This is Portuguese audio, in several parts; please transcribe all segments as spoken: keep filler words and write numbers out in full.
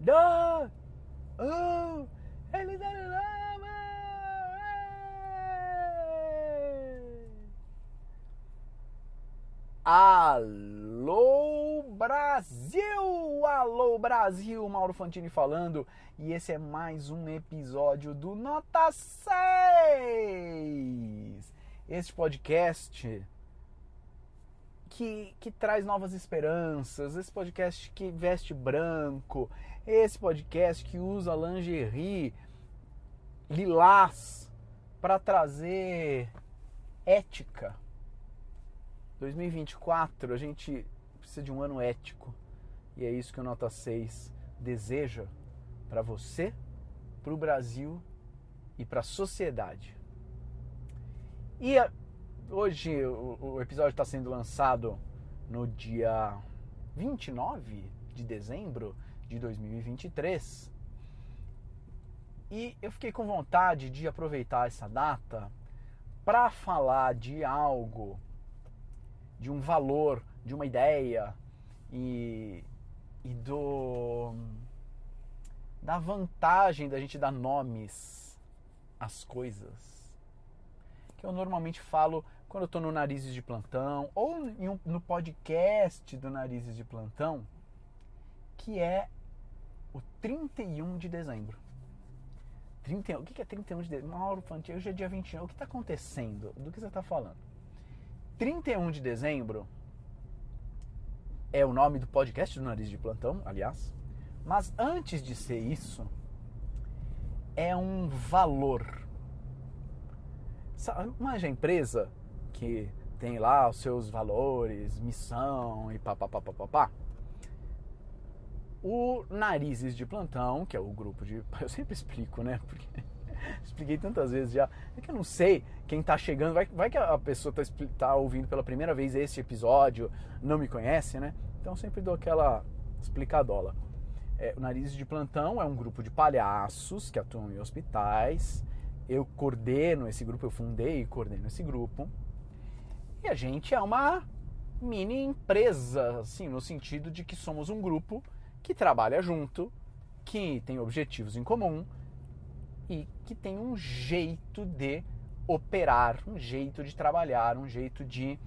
dois, um, eles eram Alô Brasil! Alô Brasil! Mauro Fantini falando e esse é mais um episódio do Nota Seis! Este podcast que, que traz novas esperanças, esse podcast que veste branco, esse podcast que usa lingerie lilás para trazer ética. dois mil e vinte e quatro, a gente precisa de um ano ético. E é isso que o Nota seis deseja para você, para o Brasil e para a sociedade. E a, hoje o, o episódio está sendo lançado no dia vinte e nove de dezembro de dois mil e vinte e três. E eu fiquei com vontade de aproveitar essa data para falar de algo, de um valor, de uma ideia e, e do da vantagem da gente dar nomes às coisas, que eu normalmente falo quando eu estou no Narizes de Plantão ou um, no podcast do Narizes de Plantão, que é o trinta e um de dezembro. trinta e um, o que é trinta e um de dezembro? Mauro Fantini, hoje é dia vinte e um, o que está acontecendo? Do que você está falando? trinta e um de dezembro é o nome do podcast do Nariz de Plantão, aliás. Mas antes de ser isso, é um valor. Mas a empresa que tem lá os seus valores, missão e papapá. O Narizes de Plantão, que é o grupo de... Eu sempre explico, né? Porque... Expliquei tantas vezes já. É que eu não sei quem tá chegando. Vai, vai que a pessoa tá, tá ouvindo pela primeira vez esse episódio, não me conhece, né? Então eu sempre dou aquela explicadola. É, o Narizes de Plantão é um grupo de palhaços que atuam em hospitais. Eu coordeno esse grupo, eu fundei e coordeno esse grupo. E a gente é uma mini empresa, assim, no sentido de que somos um grupo que trabalha junto, que tem objetivos em comum, e que tem um jeito de operar, um jeito de trabalhar, um jeito de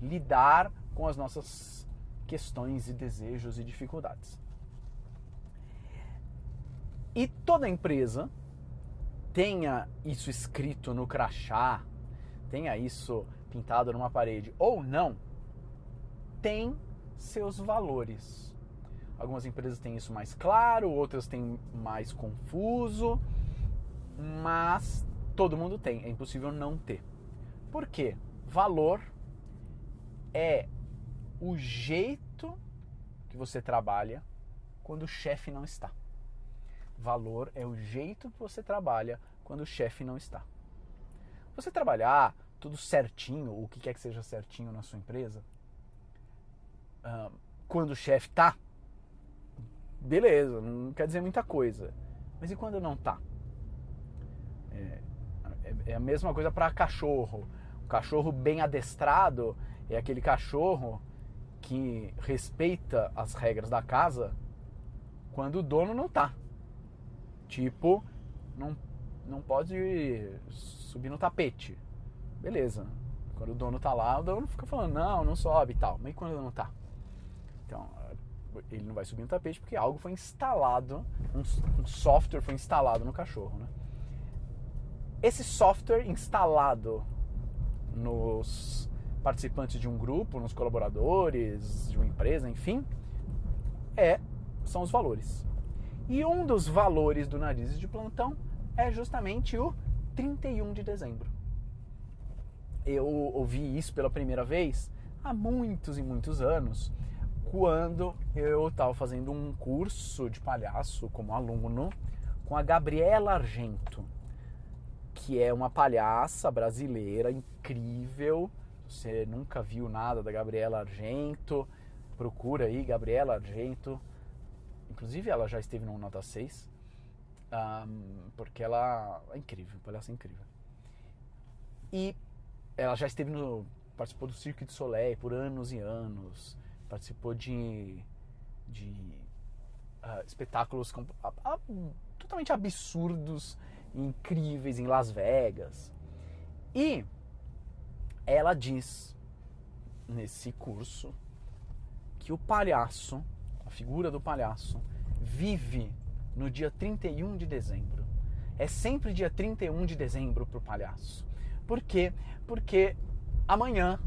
lidar com as nossas questões e desejos e dificuldades. E toda empresa, tenha isso escrito no crachá, tenha isso pintado numa parede ou não, tem seus valores. Algumas empresas têm isso mais claro, outras têm mais confuso, mas todo mundo tem, é impossível não ter. Por quê? Valor é o jeito que você trabalha quando o chefe não está. Valor é o jeito que você trabalha quando o chefe não está. Você trabalhar tudo certinho, o que quer que seja certinho na sua empresa, quando o chefe está, beleza, não quer dizer muita coisa. Mas e quando não está? É a mesma coisa para cachorro. O cachorro bem adestrado é aquele cachorro que respeita as regras da casa quando o dono não tá. Tipo, não, não pode subir no tapete. Beleza. Quando o dono tá lá, o dono fica falando, não, não sobe e tal. Mas e quando não tá? Então, ele não vai subir no tapete porque algo foi instalado, um software foi instalado no cachorro, né? Esse software instalado nos participantes de um grupo, nos colaboradores de uma empresa, enfim, é, são os valores. E um dos valores do Narizes de Plantão é justamente o trinta e um de dezembro. Eu ouvi isso pela primeira vez há muitos e muitos anos, quando eu estava fazendo um curso de palhaço como aluno com a Gabriela Argento, que é uma palhaça brasileira incrível. Se você nunca viu nada da Gabriela Argento, procura aí, Gabriela Argento. Inclusive ela já esteve no Nota seis, um, porque ela é incrível, palhaça incrível. E ela já esteve no... participou do Cirque du Soleil por anos e anos, participou de, de uh, espetáculos com, a, a, totalmente absurdos, incríveis em Las Vegas. E ela diz nesse curso que o palhaço, a figura do palhaço, vive no dia trinta e um de dezembro. É sempre dia trinta e um de dezembro para o palhaço. Por quê? Porque amanhã,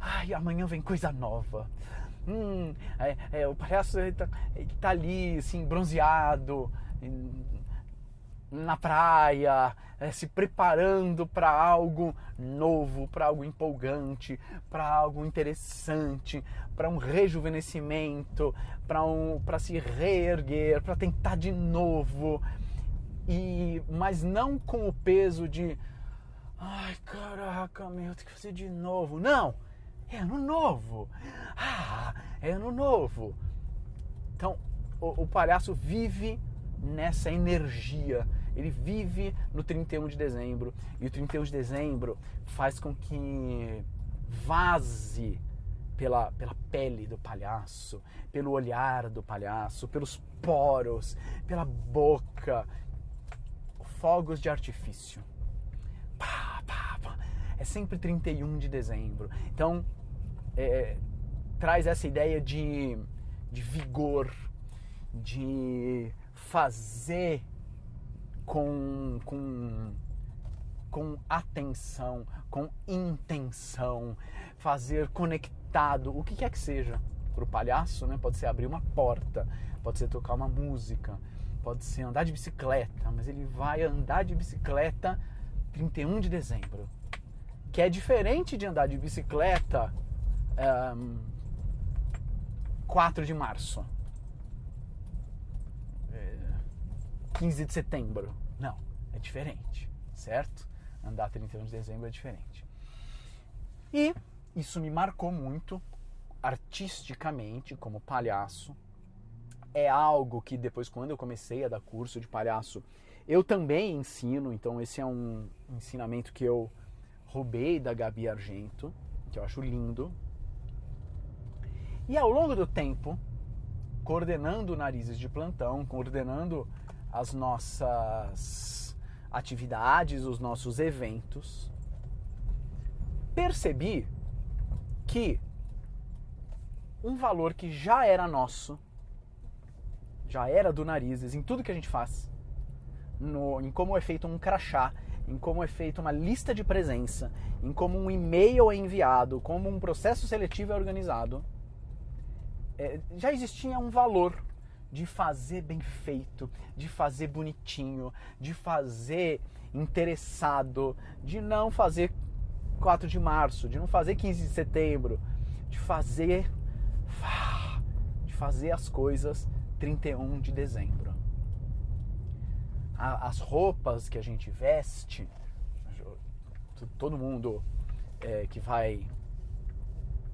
ai, amanhã vem coisa nova. Hum, é, é, o palhaço está tá ali, assim, bronzeado, na praia, é, se preparando para algo novo, para algo empolgante, para algo interessante, para um rejuvenescimento, para um, para se reerguer, para tentar de novo, e, mas não com o peso de ai, caraca, meu, tem que fazer de novo. Não! É ano novo! Ah, é ano novo! Então, o, o palhaço vive nessa energia. Ele vive no trinta e um de dezembro. E o trinta e um de dezembro faz com que vaze pela, pela pele do palhaço, pelo olhar do palhaço, pelos poros, pela boca. Fogos de artifício. Pá, pá, pá. É sempre trinta e um de dezembro. Então, é, traz essa ideia de, de vigor, de fazer com, com, com atenção, com intenção, fazer conectado, o que quer que seja. Para o palhaço, né? Pode ser abrir uma porta, pode ser tocar uma música, pode ser andar de bicicleta, mas ele vai andar de bicicleta trinta e um de dezembro. Que é diferente de andar de bicicleta um, quatro de março, quinze de setembro. Não, é diferente, certo? Andar trinta e um de dezembro é diferente. E isso me marcou muito artisticamente como palhaço. É algo que depois, quando eu comecei a dar curso de palhaço, eu também ensino. Então esse é um ensinamento que eu roubei da Gabi Argento, que eu acho lindo. E ao longo do tempo, coordenando Narizes de Plantão, coordenando as nossas atividades, os nossos eventos, percebi que um valor que já era nosso, já era do Narizes, em tudo que a gente faz, no, em como é feito um crachá, em como é feita uma lista de presença, em como um e-mail é enviado, como um processo seletivo é organizado, é, já existia um valor de fazer bem feito, de fazer bonitinho, de fazer interessado, de não fazer quatro de março, de não fazer quinze de setembro, de fazer, de fazer as coisas trinta e um de dezembro. As roupas que a gente veste, todo mundo é, que vai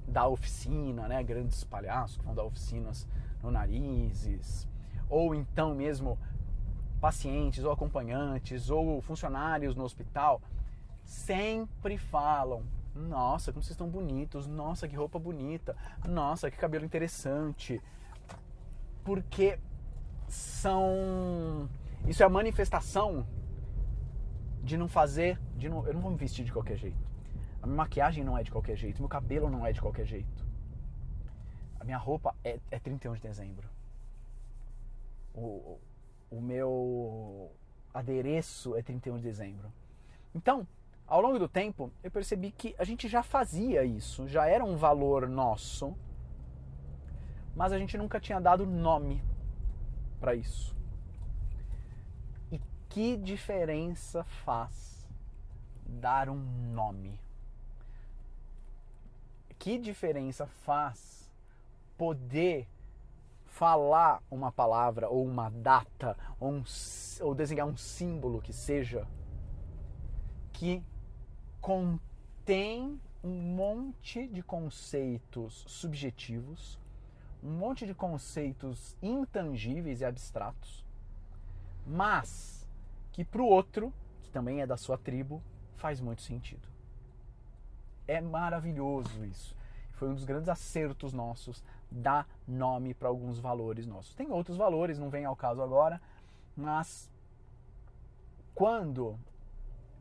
dar oficina, né, grandes palhaços que vão dar oficinas no Narizes, ou então mesmo pacientes ou acompanhantes ou funcionários no hospital, sempre falam: nossa, como vocês estão bonitos, nossa, que roupa bonita, nossa, que cabelo interessante, porque são... Isso é a manifestação de não fazer... De não, eu não vou me vestir de qualquer jeito. A minha maquiagem não é de qualquer jeito. Meu cabelo não é de qualquer jeito. A minha roupa é, é trinta e um de dezembro. O, o meu adereço é trinta e um de dezembro. Então, ao longo do tempo, eu percebi que a gente já fazia isso. Já era um valor nosso. Mas a gente nunca tinha dado nome para isso. Que diferença faz dar um nome? Que diferença faz poder falar uma palavra ou uma data ou, um, ou desenhar um símbolo que seja que contém um monte de conceitos subjetivos, um monte de conceitos intangíveis e abstratos, mas que para o outro, que também é da sua tribo, faz muito sentido. É maravilhoso isso. Foi um dos grandes acertos nossos dá nome para alguns valores nossos. Tem outros valores, não vem ao caso agora, mas quando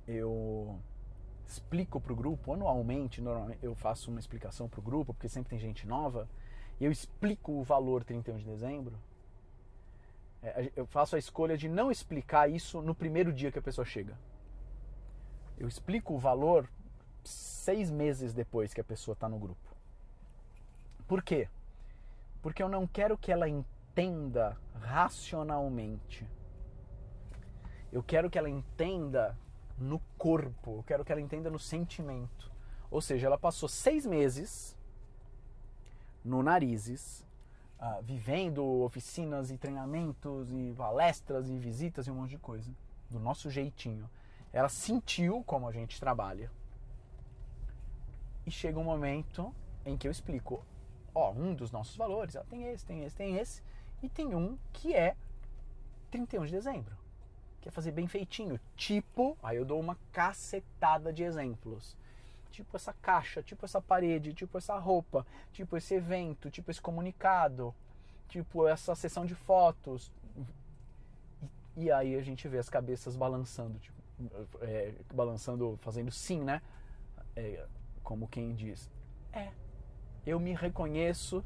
eu explico para o grupo, anualmente normalmente eu faço uma explicação para o grupo, porque sempre tem gente nova, e eu explico o valor trinta e um de dezembro, eu faço a escolha de não explicar isso no primeiro dia que a pessoa chega. Eu explico o valor seis meses depois que a pessoa está no grupo. Por quê? Porque eu não quero que ela entenda racionalmente. Eu quero que ela entenda no corpo, eu quero que ela entenda no sentimento. Ou seja, ela passou seis meses no Narizes, ah, vivendo oficinas e treinamentos e palestras e visitas e um monte de coisa, do nosso jeitinho. Ela sentiu como a gente trabalha. E chega um momento em que eu explico, ó, um dos nossos valores, ó, tem esse, tem esse, tem esse, e tem um que é trinta e um de dezembro. Quer fazer bem feitinho, tipo, aí eu dou uma cacetada de exemplos. Tipo essa caixa, tipo essa parede, tipo essa roupa, tipo esse evento, tipo esse comunicado, tipo essa sessão de fotos. E, e aí a gente vê as cabeças balançando, tipo, é, balançando, fazendo sim, né? É, como quem diz, é, eu me reconheço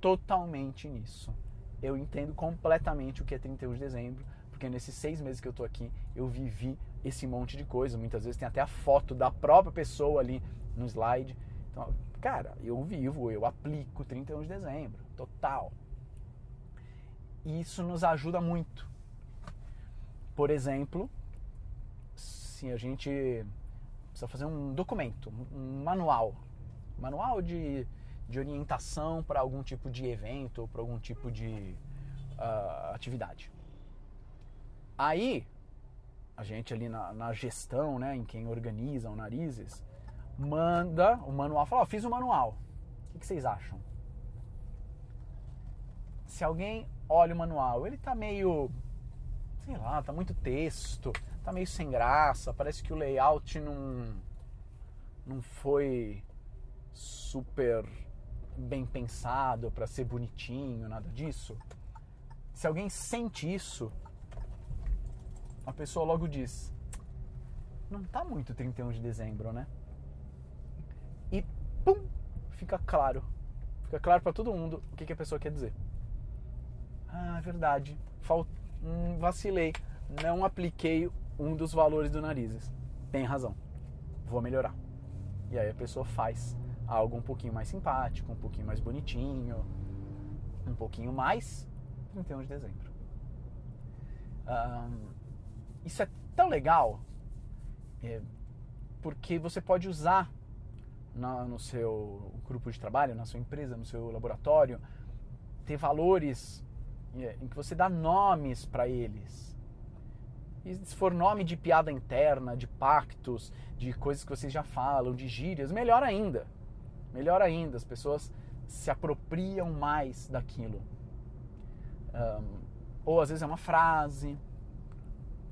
totalmente nisso. Eu entendo completamente o que é trinta e um de dezembro. Porque nesses seis meses que eu tô aqui, eu vivi esse monte de coisa. Muitas vezes tem até a foto da própria pessoa ali no slide. Então, cara, eu vivo, eu aplico trinta e um de dezembro, total. E isso nos ajuda muito. Por exemplo, se a gente precisa fazer um documento, um manual. Manual de, de orientação para algum tipo de evento ou para algum tipo de uh, atividade. Aí, a gente ali na, na gestão, né, em quem organiza o Narizes, manda o manual, fala, ó, oh, fiz o manual, o que, que vocês acham? Se alguém olha o manual, ele tá meio, sei lá, tá muito texto, tá meio sem graça, parece que o layout não, não foi super bem pensado pra ser bonitinho, nada disso. Se alguém sente isso, a pessoa logo diz, não tá muito trinta e um de dezembro, né? E pum, fica claro. Fica claro pra todo mundo o que, que a pessoa quer dizer. Ah, verdade. Falt... Hum, vacilei. Não apliquei um dos valores do Narizes. Tem razão. Vou melhorar. E aí a pessoa faz algo um pouquinho mais simpático, um pouquinho mais bonitinho, um pouquinho mais trinta e um de dezembro. Um... Isso é tão legal, é, porque você pode usar na, no seu grupo de trabalho, na sua empresa, no seu laboratório, ter valores é, em que você dá nomes para eles. E se for nome de piada interna, de pactos, de coisas que vocês já falam, de gírias, melhor ainda. Melhor ainda, as pessoas se apropriam mais daquilo. Um, ou às vezes é uma frase.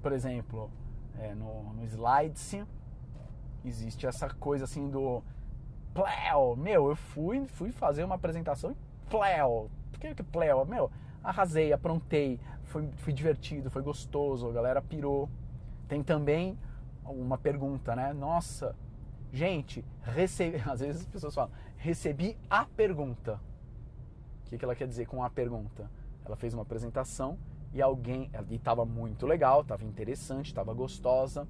Por exemplo, é, no, no Slides existe essa coisa assim do pleo, meu, eu fui, fui fazer uma apresentação e pleo, por que pleo? Meu, arrasei, aprontei, foi, foi divertido, foi gostoso, a galera pirou. Tem também uma pergunta, né? Nossa, gente, recebi, às vezes as pessoas falam, recebi a pergunta. O que, que ela quer dizer com a pergunta? Ela fez uma apresentação e alguém, e estava muito legal, estava interessante, estava gostosa,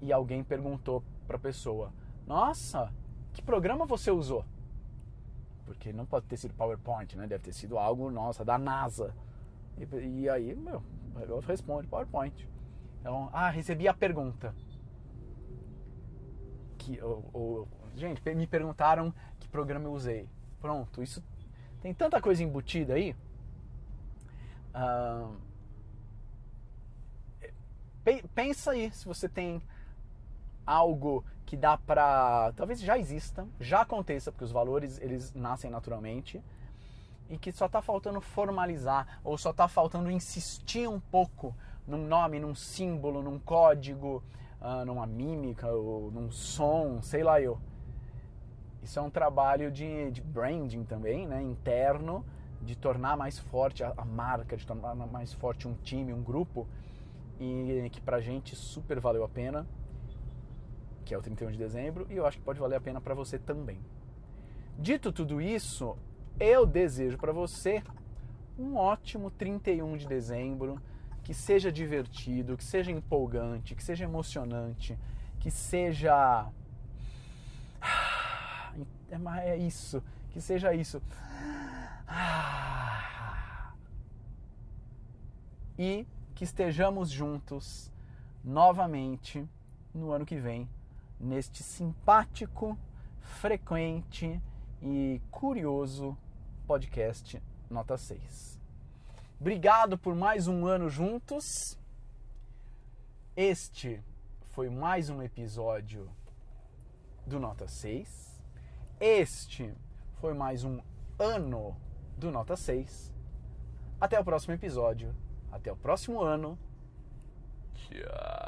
e alguém perguntou para a pessoa, nossa, que programa você usou? Porque não pode ter sido PowerPoint, né? Deve ter sido algo, nossa, da NASA. E, e aí, meu, eu respondo PowerPoint. Então, ah, recebi a pergunta. Que, ou, ou, gente, me perguntaram que programa eu usei. Pronto, isso tem tanta coisa embutida aí. Uh, pensa aí se você tem algo que dá pra, talvez já exista, já aconteça, porque os valores eles nascem naturalmente e que só tá faltando formalizar ou só tá faltando insistir um pouco num nome, num símbolo, num código, uh, numa mímica ou num som, sei lá eu. Isso é um trabalho de, de branding também, né, interno, de tornar mais forte a, a marca, de tornar mais forte um time, um grupo, e que pra gente super valeu a pena, que é o trinta e um de dezembro, e eu acho que pode valer a pena pra você também. Dito tudo isso, eu desejo pra você um ótimo trinta e um de dezembro, que seja divertido, que seja empolgante, que seja emocionante, que seja... É isso, que seja isso. E que estejamos juntos novamente no ano que vem, neste simpático, frequente e curioso podcast Nota Seis. Obrigado por mais um ano juntos. Este foi mais um episódio do Nota Seis. Este foi mais um ano do Nota Seis. Até o próximo episódio. Até o próximo ano. Tchau.